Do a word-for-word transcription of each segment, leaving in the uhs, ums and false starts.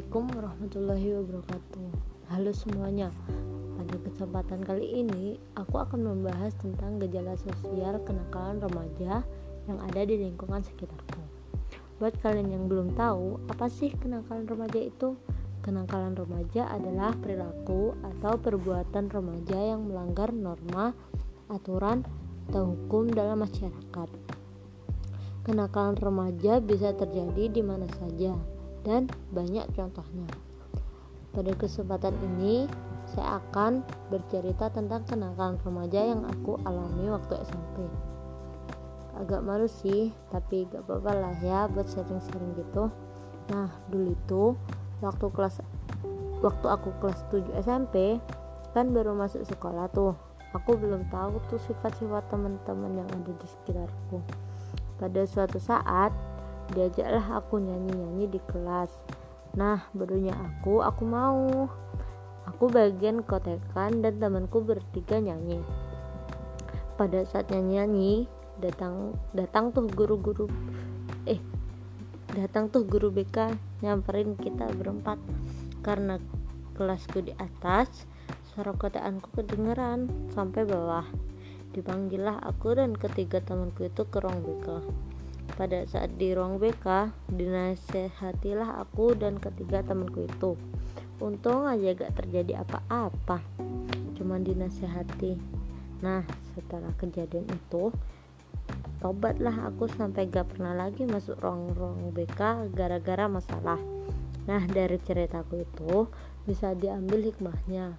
Assalamualaikum warahmatullahi wabarakatuh. Halo semuanya. Pada kesempatan kali ini, aku akan membahas tentang gejala sosial kenakalan remaja yang ada di lingkungan sekitarku. Buat kalian yang belum tahu, apa sih kenakalan remaja itu? Kenakalan remaja adalah perilaku atau perbuatan remaja yang melanggar norma, aturan, atau hukum dalam masyarakat. Kenakalan remaja bisa terjadi di mana saja dan banyak contohnya. Pada kesempatan ini, saya akan bercerita tentang kenakalan remaja yang aku alami waktu S M P. Agak malu sih, tapi gak apa-apa lah ya buat sharing-sharing gitu. Nah, dulu itu waktu kelas waktu aku kelas tujuh S M P, kan baru masuk sekolah tuh. Aku belum tahu tuh sifat-sifat teman-teman yang ada di sekitarku. Pada suatu saat, diajaklah aku nyanyi-nyanyi di kelas. Nah, barunya aku, aku mau. Aku bagian kotekan dan temanku bertiga nyanyi. Pada saat nyanyi-nyanyi, datang datang tuh guru-guru eh datang tuh guru B K nyamperin kita berempat. Karena kelasku di atas, suara kotekanku kedengeran sampai bawah. Dipanggillah aku dan ketiga temanku itu ke ruang B K. Pada saat di ruang B K, dinasehatilah aku dan ketiga temanku itu. Untung aja gak terjadi apa-apa, cuman dinasehati. Nah, setelah kejadian itu, tobatlah aku sampai gak pernah lagi masuk ruang-ruang B K gara-gara masalah. Nah, dari ceritaku itu bisa diambil hikmahnya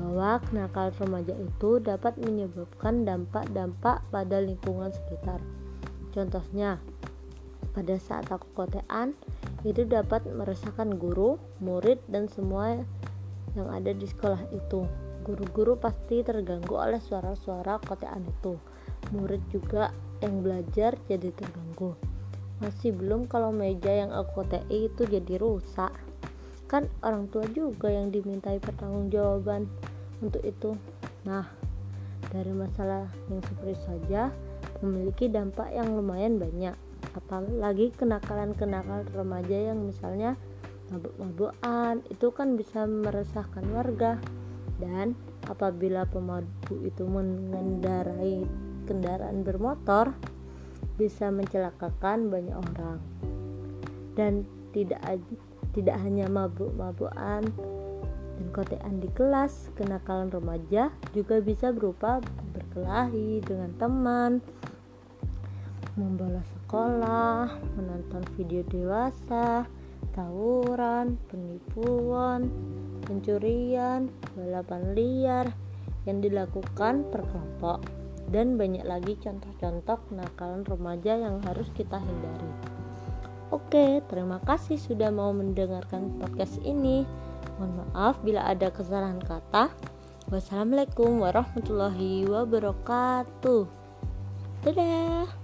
bahwa kenakalan remaja itu dapat menyebabkan dampak-dampak pada lingkungan sekitar. Contohnya, pada saat aku kotekan, itu dapat meresahkan guru, murid, dan semua yang ada di sekolah itu. Guru-guru pasti terganggu oleh suara-suara kotekan itu. Murid juga yang belajar jadi terganggu. Masih belum kalau meja yang aku kotekin itu jadi rusak. Kan orang tua juga yang dimintai pertanggungjawaban untuk itu. Nah, dari masalah yang seperti saja memiliki dampak yang lumayan banyak. Apalagi kenakalan-kenakalan remaja yang misalnya mabuk-mabukan, itu kan bisa meresahkan warga. Dan apabila pemabuk itu mengendarai kendaraan bermotor, bisa mencelakakan banyak orang. Dan tidak Tidak hanya mabuk-mabukan dan kotekan di kelas, kenakalan remaja juga bisa berupa berkelahi dengan teman, membolos sekolah, menonton video dewasa, tawuran, penipuan, pencurian, balapan liar yang dilakukan per kelompok, dan banyak lagi contoh-contoh kenakalan remaja yang harus kita hindari. Oke, terima kasih sudah mau mendengarkan podcast ini. Mohon maaf bila ada kesalahan kata. Wassalamualaikum warahmatullahi wabarakatuh. Dadah.